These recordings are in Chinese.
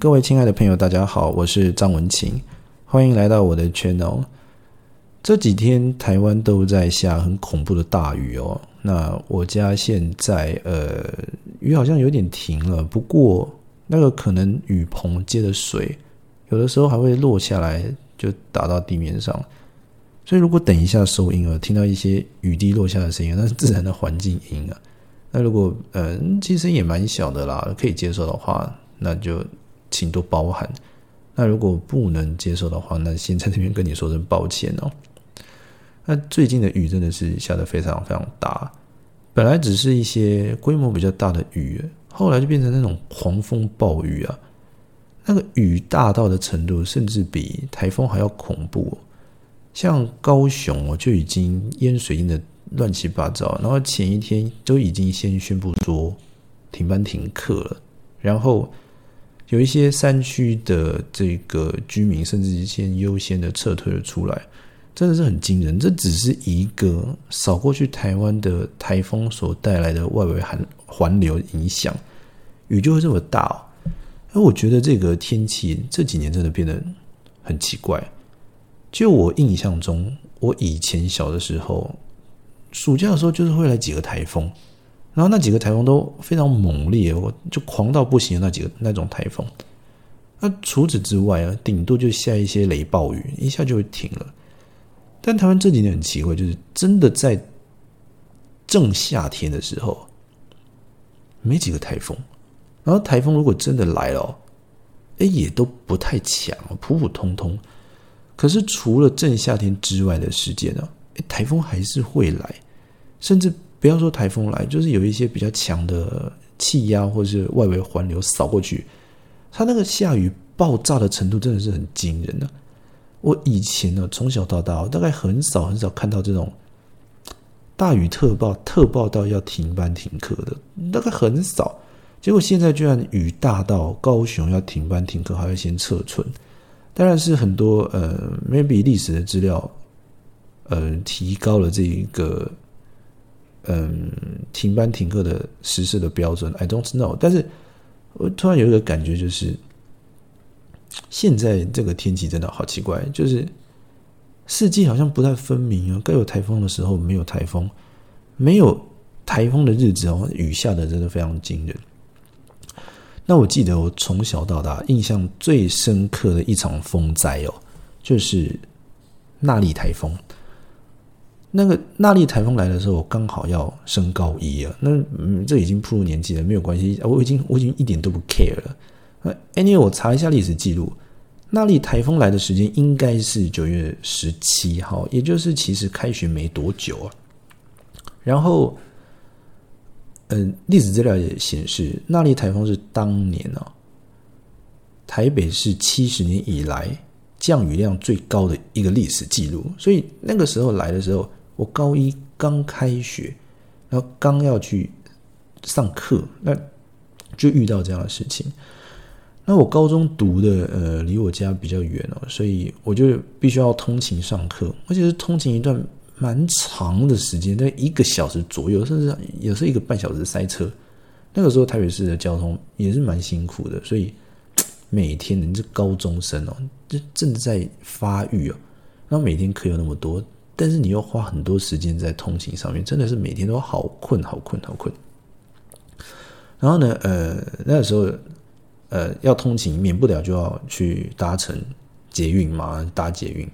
各位亲爱的朋友大家好，我是张文琴，欢迎来到我的 channel。 这几天台湾都在下很恐怖的大雨哦，那我家现在雨好像有点停了，不过那个可能雨棚接的水有的时候还会落下来就打到地面上，所以如果等一下收音听到一些雨滴落下的声音，那是自然的环境音啊。那如果其实也蛮小的啦，可以接受的话那就请多包涵，那如果不能接受的话，那先在这边跟你说声抱歉哦。那最近的雨真的是下得非常非常大，本来只是一些规模比较大的雨，后来就变成那种狂风暴雨啊，那个雨大到的程度甚至比台风还要恐怖哦。像高雄就已经淹水淹的乱七八糟，然后前一天都已经先宣布说停班停课了，然后有一些山区的这个居民甚至先优先的撤退了出来，真的是很惊人。这只是一个扫过去台湾的台风所带来的外围环流影响，雨就会这么大哦。而我觉得这个天气这几年真的变得很奇怪，就我印象中我以前小的时候暑假的时候就是会来几个台风，然后那几个台风都非常猛烈，我就狂到不行的那种台风。那除此之外啊，顶多就下一些雷暴雨，一下就会停了。但台湾这几年很奇怪，就是真的在正夏天的时候没几个台风，然后台风如果真的来了也都不太强，普普通通。可是除了正夏天之外的时间啊，台风还是会来，甚至不要说台风来，就是有一些比较强的气压或是外围环流扫过去，它那个下雨爆炸的程度真的是很惊人啊。我以前呢，从小到大大概很少很少看到这种大雨特报到要停班停课的，大概很少，结果现在居然雨大到高雄要停班停课还要先撤村。当然是很多maybe 历史的资料提高了这一个停班停课的实施的标准 I don't know。 但是我突然有一个感觉，就是现在这个天气真的好奇怪，就是四季好像不太分明该有台风的时候没有台风，没有台风的日子雨下的真的非常惊人。那我记得我从小到大印象最深刻的一场风灾就是纳莉台风。那个纳莉台风来的时候我刚好要升高一了，那这已经步入年纪了，没有关系，我已经一点都不 care 了。Anyway 我查一下历史记录，纳莉台风来的时间应该是9月17号，也就是其实开学没多久然后历史资料也显示纳莉台风是当年台北市70年以来降雨量最高的一个历史记录。所以那个时候来的时候我高一刚开学，然后刚要去上课，那就遇到这样的事情。那我高中读的离我家比较远所以我就必须要通勤上课，而且是通勤一段蛮长的时间，大概1个小时左右，甚至也是1个半小时塞车。那个时候台北市的交通也是蛮辛苦的，所以每天你是高中生就正在发育然后每天课有那么多，但是你又花很多时间在通勤上面，真的是每天都好困好困好困。然后呢那个时候要通勤免不了就要去搭乘捷运嘛，搭捷运。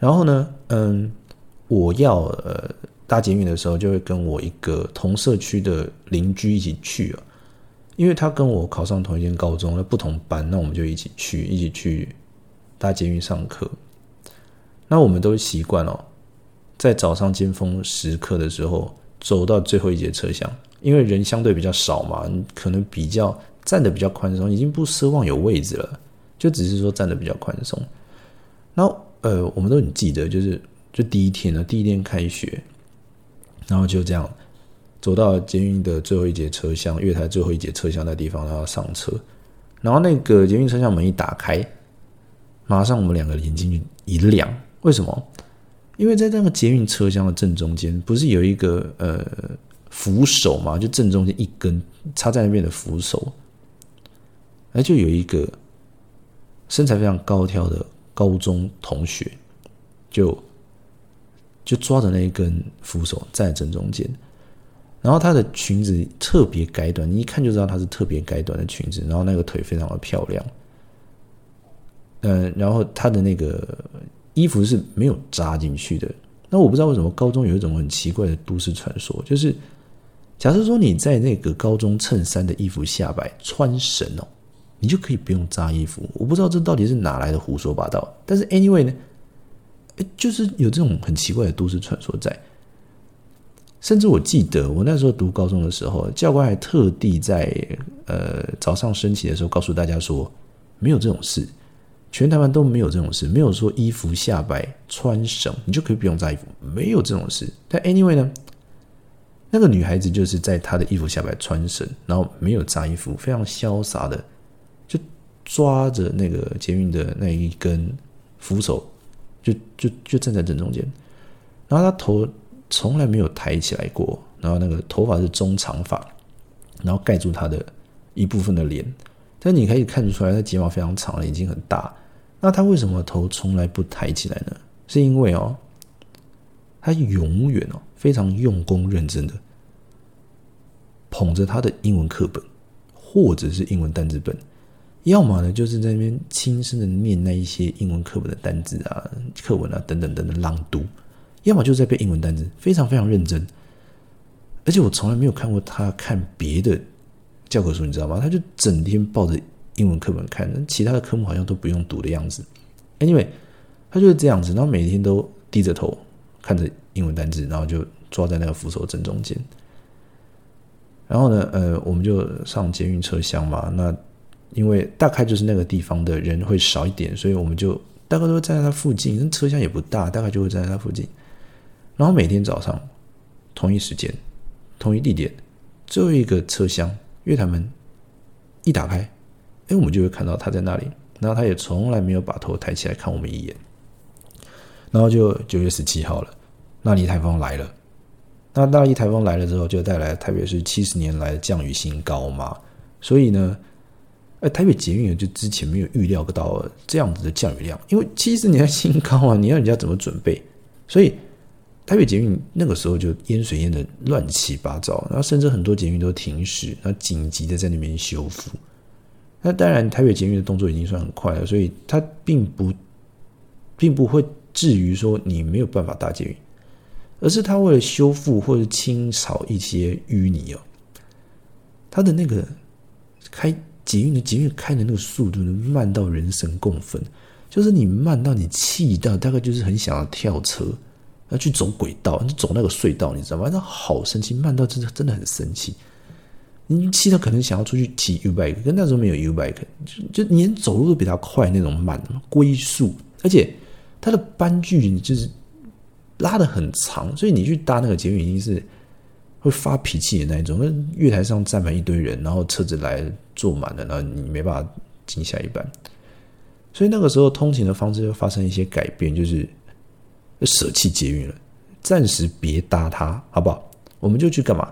然后呢我要搭捷运的时候就会跟我一个同社区的邻居一起去因为他跟我考上同一间高中，不同班，那我们就一起去搭捷运上课。那我们都习惯在早上尖峰时刻的时候走到最后一节车厢，因为人相对比较少嘛，可能比较站得比较宽松，已经不奢望有位置了，就只是说站得比较宽松。然后我们都很记得，就第一天开学，然后就这样走到捷运的最后一节车厢，月台最后一节车厢的地方，然后上车，然后那个捷运车厢门一打开，马上我们两个眼睛一亮。为什么？因为在那个捷运车厢的正中间不是有一个扶手嘛，就正中间一根插在那边的扶手哎，就有一个身材非常高挑的高中同学，就抓着那一根扶手站在正中间，然后她的裙子特别改短，你一看就知道她是特别改短的裙子，然后那个腿非常的漂亮，然后她的那个衣服是没有扎进去的。那我不知道为什么高中有一种很奇怪的都市传说，就是假设说你在那个高中衬衫的衣服下摆穿绳哦，你就可以不用扎衣服。我不知道这到底是哪来的胡说八道，但是 anyway 呢，就是有这种很奇怪的都市传说在。甚至我记得我那时候读高中的时候，教官还特地在早上升旗的时候告诉大家说，没有这种事，全台湾都没有这种事，没有说衣服下摆穿绳你就可以不用扎衣服，没有这种事。但 anyway 呢，那个女孩子就是在她的衣服下摆穿绳，然后没有扎衣服，非常潇洒的就抓着那个捷运的那一根扶手，就站在正中间，然后她头从来没有抬起来过，然后那个头发是中长发，然后盖住她的一部分的脸，但你可以看出来她睫毛非常长，眼睛很大。那她为什么头从来不抬起来呢？是因为哦，她永远哦非常用功认真的捧着她的英文课本或者是英文单字本，要么呢就是在那边轻声的念那一些英文课本的单字啊、课文啊等等等等朗读，要么就是在背英文单字，非常非常认真。而且我从来没有看过他看别的教科书，你知道吗？他就整天抱着英文课本看，其他的科目好像都不用读的样子。 anyway 他就是这样子，然后每天都低着头看着英文单字，然后就抓在那个扶手正中间。然后呢我们就上捷运车厢嘛，那因为大概就是那个地方的人会少一点，所以我们就大概都会站在他附近，那车厢也不大，大概就会站在他附近。然后每天早上同一时间同一地点，最后一个车厢月台门一打开，我们就会看到他在那里，然后他也从来没有把头抬起来看我们一眼。然后就9月17号了，那里台风来了。那大力台风来了之后，就带来台北市70年来的降雨新高嘛，所以呢台北捷运就之前没有预料到这样子的降雨量，因为70年来新高啊，你要人家怎么准备？所以台北捷运那个时候就淹水淹的乱七八糟，然后甚至很多捷运都停驶，然后紧急的在那边修复。那当然台北捷运的动作已经算很快了，所以它并不会至于说你没有办法搭捷运，而是它为了修复或者清扫一些淤泥哦，它的那个捷运开的那个速度慢到人神共愤，就是你慢到你气到大概就是很想要跳车要去走轨道，走那个隧道，你知道吗？那好生气，慢到真的很生气。你气到可能想要出去骑 U-bike， 可那时候没有 U-bike， 就连走路都比他快那种慢，龟速。而且他的班距就是拉得很长，所以你去搭那个捷运已经是会发脾气的那一种。那月台上站满一堆人，然后车子来坐满了，然后你没办法进下一班。所以那个时候通勤的方式就发生一些改变，就是舍弃捷运了，暂时别搭它，好不好？我们就去干嘛？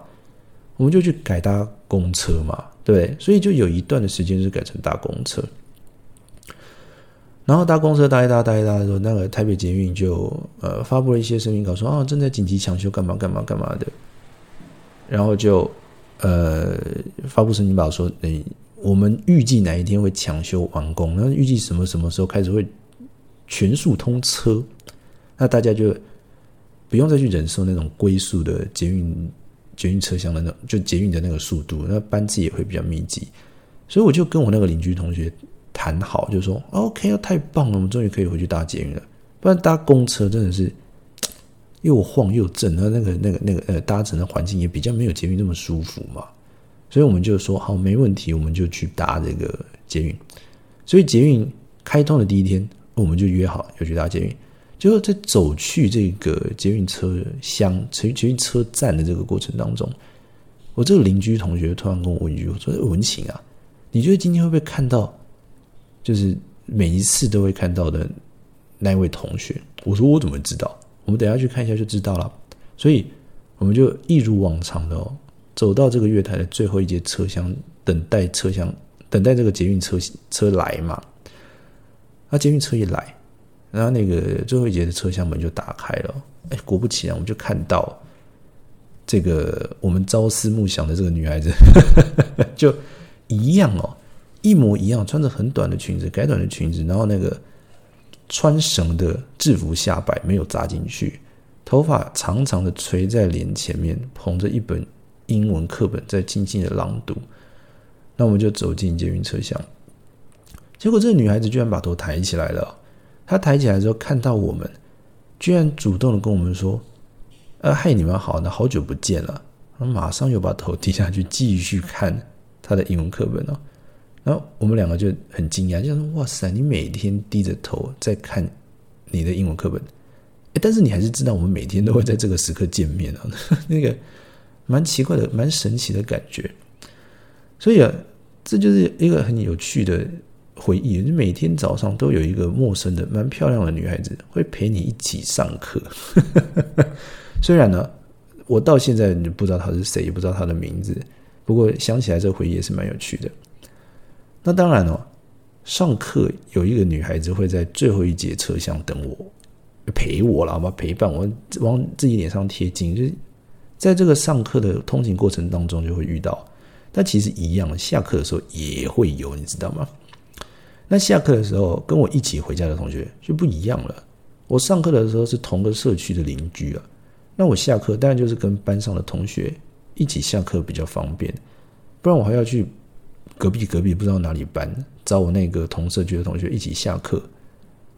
我们就去改搭公车嘛，对不对？所以就有一段的时间是改成搭公车，然后搭公车搭一搭的时候，那个台北捷运就发布了一些声明稿说，正在紧急抢修干嘛干嘛干嘛的，然后就发布声明稿说，我们预计哪一天会抢修完工，那预计什么时候开始会全速通车。那大家就不用再去忍受那种龟速的捷运车厢的那就捷运的那个速度，那班次也会比较密集。所以我就跟我那个邻居同学谈好，就说 OK， 太棒了，我们终于可以回去搭捷运了。不然搭公车真的是又晃又震，那个搭乘的环境也比较没有捷运那么舒服嘛。所以我们就说好，没问题，我们就去搭这个捷运。所以捷运开通的第一天，我们就约好要去搭捷运。结果在走去这个捷运车厢、捷运车站的这个过程当中，我这个邻居同学突然跟我问一句，我说：“文晴啊，你觉得今天会不会看到，就是每一次都会看到的那位同学？”我说：“我怎么知道？我们等一下去看一下就知道了。”所以我们就一如往常的走到这个月台的最后一节车厢，等待车厢等待这个捷运车来嘛。那捷运车一来，然后那个最后一节的车厢门就打开了，哎，果不其然，我们就看到这个我们朝思暮想的这个女孩子就一样哦，一模一样，穿着很短的裙子，改短的裙子，然后那个穿绳的制服下摆没有扎进去，头发长长的垂在脸前面，捧着一本英文课本在轻轻的朗读。那我们就走进捷运车厢，结果这个女孩子居然把头抬起来了。她抬起来之后看到我们，居然主动的跟我们说嗨，你们好，那好久不见了。然后马上又把头低下去继续看她的英文课本哦。然后我们两个就很惊讶，就说哇塞，你每天低着头在看你的英文课本，但是你还是知道我们每天都会在这个时刻见面啊，那个蛮奇怪的，蛮神奇的感觉。所以这就是一个很有趣的回忆，就每天早上都有一个陌生的蛮漂亮的女孩子会陪你一起上课虽然呢我到现在不知道她是谁，也不知道她的名字，不过想起来这回忆也是蛮有趣的。那当然哦，上课有一个女孩子会在最后一节车厢等我，陪我啦，陪伴我，往自己脸上贴金，就是在这个上课的通勤过程当中就会遇到。但其实一样，下课的时候也会有，你知道吗？那下课的时候跟我一起回家的同学就不一样了。我上课的时候是同个社区的邻居啊，那我下课当然就是跟班上的同学一起下课比较方便，不然我还要去隔壁不知道哪里班找我那个同社区的同学一起下课，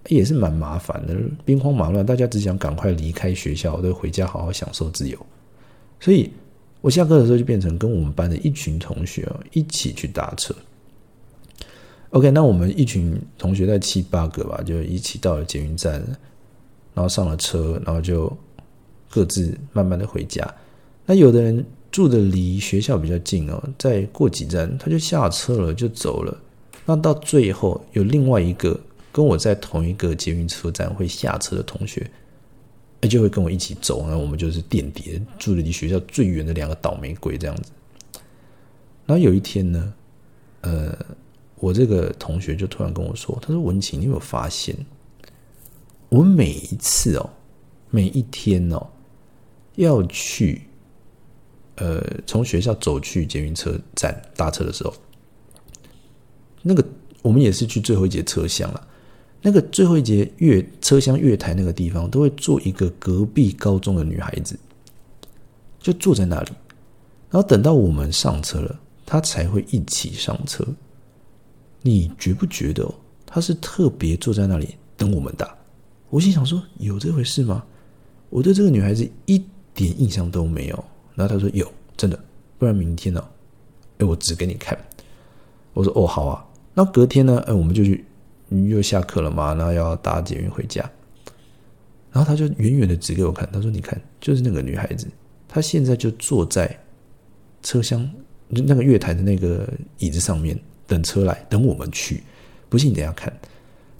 也是蛮麻烦的，兵荒马乱，大家只想赶快离开学校，都回家好好享受自由。所以我下课的时候就变成跟我们班的一群同学一起去搭车。 OK， 那我们一群同学在7-8个吧，就一起到了捷运站，然后上了车，然后就各自慢慢的回家。那有的人住的离学校比较近哦，再过几站他就下车了就走了。那到最后有另外一个跟我在同一个捷运车站会下车的同学就会跟我一起走，然后我们就是垫底，住的离学校最远的两个倒霉鬼这样子。然后有一天呢我这个同学就突然跟我说，他说文琴，你有没有发现我每一次哦，每一天哦要去从学校走去捷运车站搭车的时候，那个我们也是去最后一节车厢了。那个最后一节车厢月台那个地方都会坐一个隔壁高中的女孩子，就坐在那里，然后等到我们上车了她才会一起上车。你觉不觉得她是特别坐在那里等我们的？我心想说有这回事吗？我对这个女孩子一点印象都没有。然后她说有，真的，不然明天我指给你看。我说好啊。那隔天呢我们就去，你又下课了嘛，然后要搭捷运回家。然后他就远远的指给我看，他说你看，就是那个女孩子，她现在就坐在车厢那个月台的那个椅子上面等车来，等我们去。不信你等一下看，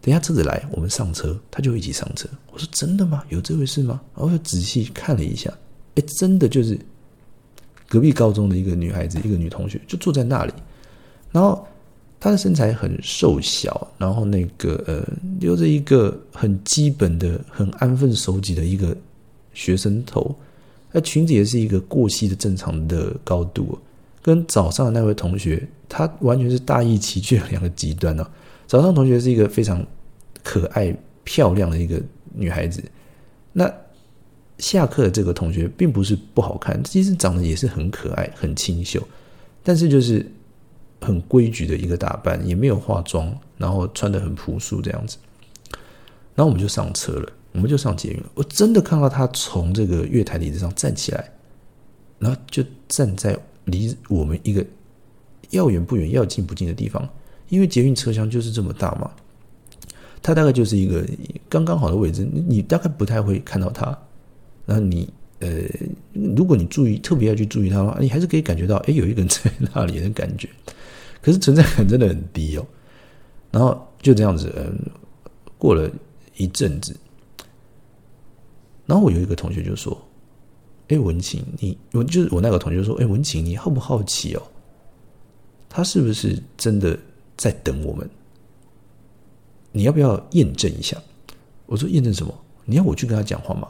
等一下车子来我们上车她就一起上车。我说真的吗？有这回事吗？然后我就仔细看了一下，真的就是隔壁高中的一个女孩子，一个女同学就坐在那里。然后她的身材很瘦小，然后那个留着一个很基本的很安分守己的一个学生头，那裙子也是一个过膝的正常的高度，跟早上的那位同学她完全是大异其趣两个极端。早上同学是一个非常可爱漂亮的一个女孩子，那下课的这个同学并不是不好看，其实长得也是很可爱很清秀，但是就是很规矩的一个打扮，也没有化妆，然后穿得很朴素这样子。然后我们就上车了，我们就上捷运了。我真的看到他从这个月台椅子上站起来，然后就站在离我们一个要远不远要近不近的地方，因为捷运车厢就是这么大嘛，他大概就是一个刚刚好的位置，你大概不太会看到他。然后你如果你注意特别要去注意他的话，你还是可以感觉到有一个人在那里的感觉，可是存在感真的很低。然后就这样子过了一阵子，然后我有一个同学就说文琴，你我就是我那个同学就说文琴，你好不好奇他是不是真的在等我们？你要不要验证一下？我说验证什么？你要我去跟他讲话吗？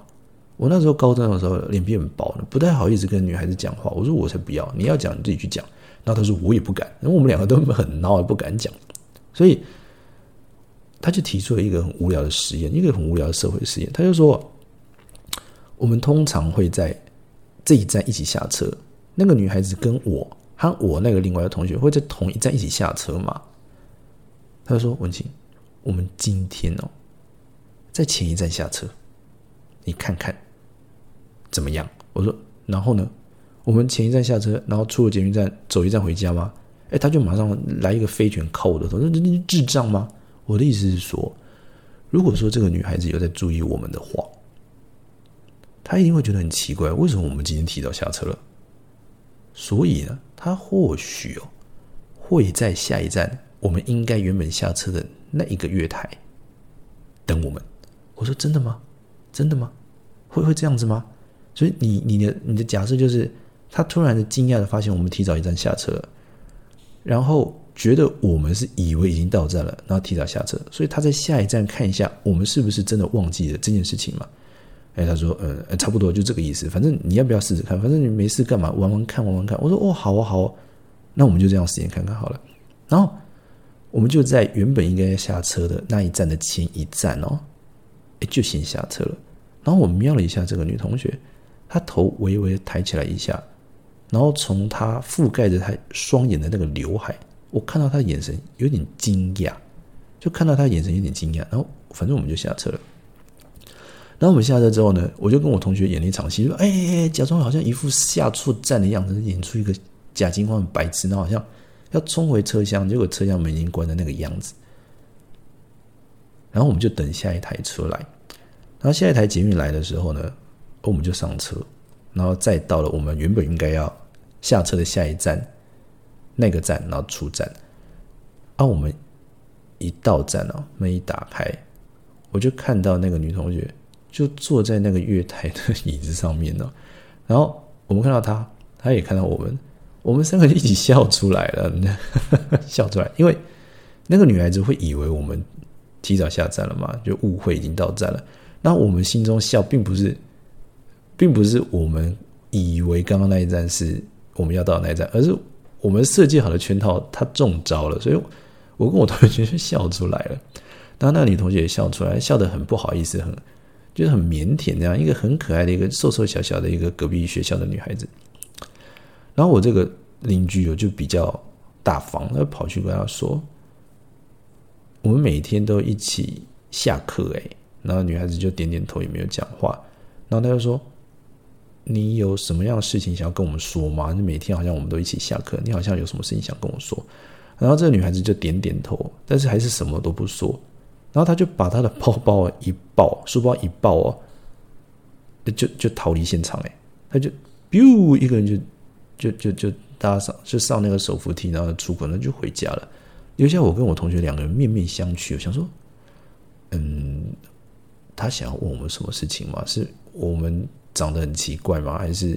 我那时候高中的时候脸皮很薄，不太好意思跟女孩子讲话。我说我才不要，你要讲你自己去讲。然后他说我也不敢，因为我们两个都很孬，也不敢讲。所以他就提出了一个很无聊的实验，一个很无聊的社会实验。他就说，我们通常会在这一站一起下车。那个女孩子跟我和我那个另外的同学会在同一站一起下车吗？他就说，文青，我们今天哦，在前一站下车，你看看怎么样？我说，然后呢？我们前一站下车，然后出了捷运站，走一站回家吗？哎，他就马上来一个飞拳靠我的头，你智障吗？我的意思是说，如果说这个女孩子有在注意我们的话，她一定会觉得很奇怪，为什么我们今天提早下车了？所以呢，她或许哦，会在下一站我们应该原本下车的那一个月台等我们。我说真的吗？真的吗？会这样子吗？所以你的假设就是，他突然的惊讶的发现我们提早一站下车了，然后觉得我们是以为已经到站了，然后提早下车，所以他在下一站看一下我们是不是真的忘记了这件事情嘛？哎，他说差不多就这个意思，反正你要不要试试看？反正你没事干嘛，玩玩看。我说哦，好啊好啊，那我们就这样实验看看好了。然后我们就在原本应该下车的那一站的前一站哦，哎就先下车了。然后我瞄了一下这个女同学，她头微微抬起来一下。然后从他覆盖着他双眼的那个刘海，我看到他眼神有点惊讶，然后反正我们就下车了。然后我们下车之后呢，我就跟我同学演了一场戏，说假装好像一副下错站的样子，演出一个假惊慌的白痴，然后好像要冲回车厢，结果车厢门已经关的那个样子。然后我们就等下一台车来，然后下一台捷运来的时候呢，我们就上车。然后再到了我们原本应该要下车的下一站，那个站，然后出站。我们一到站啊，门一打开，我就看到那个女同学就坐在那个月台的椅子上面呢。然后我们看到她，她也看到我们，我们三个就一起笑出来了，笑出来，因为那个女孩子会以为我们提早下站了嘛，就误会已经到站了。那我们心中笑，并不是我们以为刚刚那一站是我们要到的那一站，而是我们设计好的圈套它中招了，所以我跟我同学就笑出来了。然后那个女同学也笑出来，笑得很不好意思，就是很腼腆，这样一个很可爱的一个瘦瘦小小的一个隔壁学校的女孩子。然后我这个邻居就比较大方，他跑去跟她说，我们每天都一起下课然后女孩子就点点头也没有讲话。然后他就说，你有什么样的事情想要跟我们说吗？你每天好像我们都一起下课，你好像有什么事情想跟我说。然后这个女孩子就点点头，但是还是什么都不说。然后她就把她的书包一抱哦，就逃离现场。她就biu一个人就搭上，就上那个手扶梯，然后出口，那就回家了。留下我跟我同学两个人面面相觑。我想说，她想要问我们什么事情吗？是我们长得很奇怪吗？还是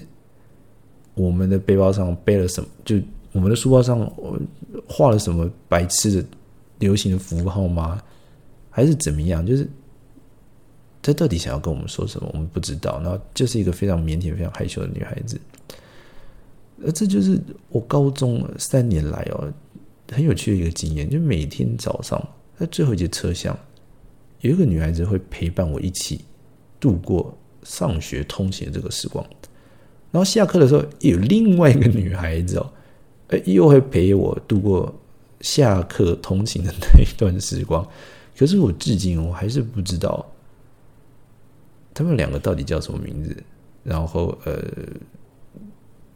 我们的背包上背了什么？就我们的书包上画了什么白痴的流行的符号吗？还是怎么样？就是她到底想要跟我们说什么，我们不知道。然后就是一个非常腼腆、非常害羞的女孩子。这就是我高中3年来很有趣的一个经验，就每天早上在最后一节车厢，有一个女孩子会陪伴我一起度过上学通勤的这个时光。然后下课的时候有另外一个女孩子又会陪我度过下课通勤的那一段时光。可是我至今我还是不知道他们两个到底叫什么名字。然后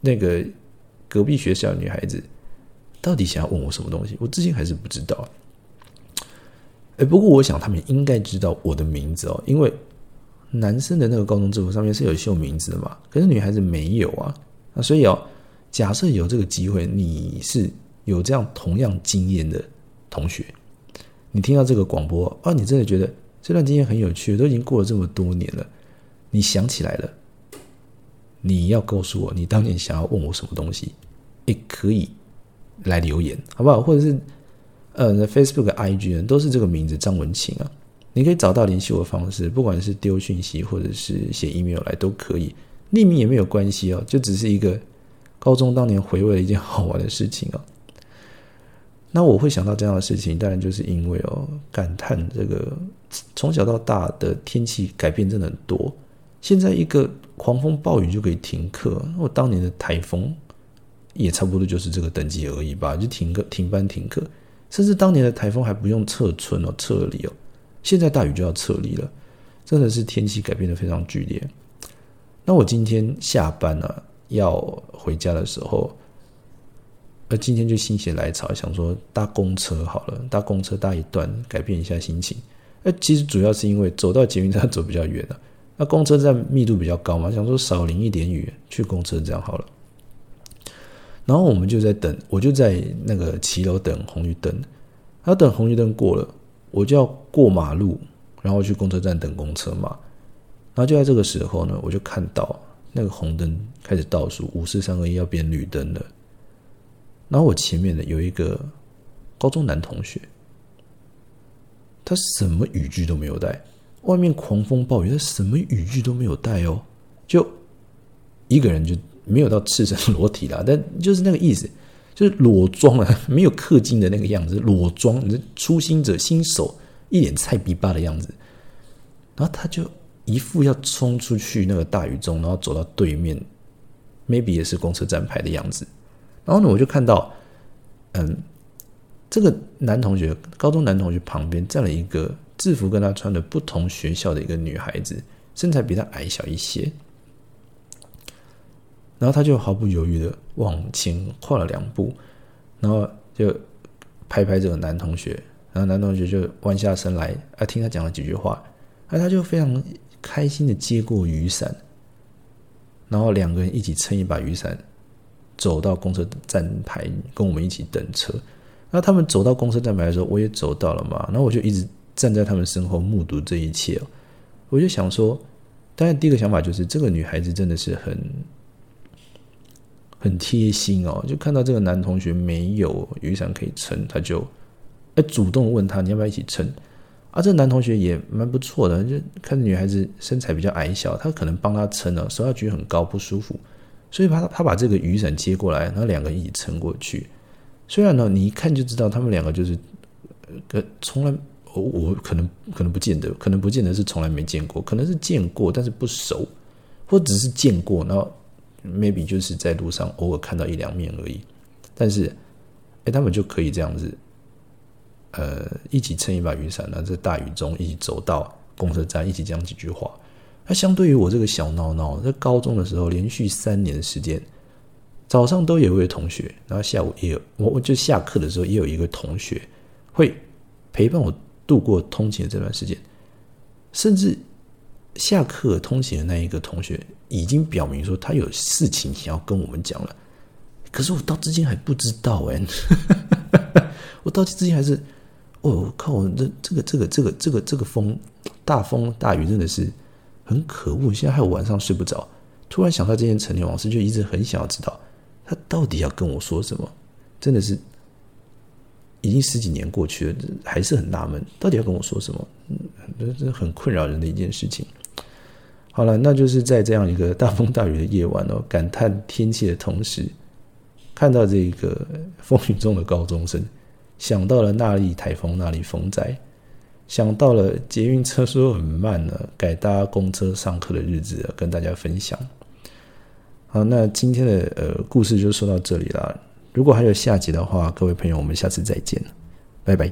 那个隔壁学校的女孩子到底想要问我什么东西，我至今还是不知道。不过我想他们应该知道我的名字因为男生的那个高中制服上面是有绣名字的嘛，可是女孩子没有啊，所以假设有这个机会，你是有这样同样经验的同学，你听到这个广播你真的觉得这段经验很有趣，都已经过了这么多年了，你想起来了，你要告诉我你当年想要问我什么东西，也可以来留言好不好，或者是Facebook IG 呢都是这个名字张文晴啊，你可以找到联系我的方式，不管是丢讯息或者是写 email 来都可以，匿名也没有关系哦，就只是一个高中当年回味的一件好玩的事情哦。那我会想到这样的事情，当然就是因为感叹这个从小到大的天气改变真的很多，现在一个狂风暴雨就可以停课，我当年的台风也差不多就是这个等级而已吧，就停班停课，甚至当年的台风还不用撤村撤离现在大雨就要撤离了，真的是天气改变得非常剧烈。那我今天下班要回家的时候，今天就心血来潮想说搭公车好了，搭公车搭一段改变一下心情，其实主要是因为走到捷运站走比较远那公车站密度比较高嘛，想说少淋一点雨去公车站好了。然后我就在那个骑楼等红绿灯，要等红绿灯过了我就要过马路，然后去公车站等公车嘛。然后就在这个时候呢，我就看到那个红灯开始倒数5、4、3、2、1要变绿灯了，然后我前面的有一个高中男同学，他什么雨具都没有带，外面狂风暴雨他什么雨具都没有带就一个人，就没有到赤身裸体啦，但就是那个意思，就是裸装没有氪金的那个样子，裸装初心者新手一脸菜逼巴的样子，然后他就一副要冲出去那个大雨中，然后走到对面 maybe 也是公车站牌的样子。然后呢我就看到这个高中男同学旁边站了一个制服跟他穿的不同学校的一个女孩子，身材比他矮小一些，然后他就毫不犹豫的往前跨了2步，然后就拍拍这个男同学，然后男同学就弯下身来听他讲了几句话，他就非常开心的接过雨伞，然后两个人一起撑一把雨伞走到公车站牌跟我们一起等车。那他们走到公车站牌的时候我也走到了嘛，然后我就一直站在他们身后目睹这一切我就想说，当然第一个想法就是这个女孩子真的是很贴心就看到这个男同学没有雨伞可以撑，他就主动问他你要不要一起撑这个男同学也蛮不错的，就看女孩子身材比较矮小，他可能帮她撑手要举很高不舒服，所以他把这个雨伞接过来，然后两个一起撑过去。虽然呢你一看就知道他们两个就是从来我可能不见得是从来没见过，可能是见过但是不熟，或只是见过然后 maybe 就是在路上偶尔看到1、2面而已，但是他们就可以这样子一起撑一把雨伞，然后在大雨中一起走到公车站，一起讲几句话。那相对于我这个小闹闹，在高中的时候连续3年的时间，早上都有一位同学，然后下午也有我就下课的时候也有一个同学会陪伴我度过通勤的这段时间，甚至下课通勤的那一个同学已经表明说他有事情想要跟我们讲了，可是我到至今还不知道我到至今还是靠我这个大风大雨真的是很可恶，现在害我晚上睡不着。突然想到这件陈年往事，就一直很想要知道他到底要跟我说什么。真的是已经10几年过去了，还是很纳闷，到底要跟我说什么？这很困扰人的一件事情。好了，那就是在这样一个大风大雨的夜晚感叹天气的同时，看到这个风雨中的高中生，想到了那里台风那里风灾。想到了捷运车速很慢改搭公车上课的日子跟大家分享。好，那今天的故事就说到这里啦。如果还有下集的话，各位朋友，我们下次再见，拜拜。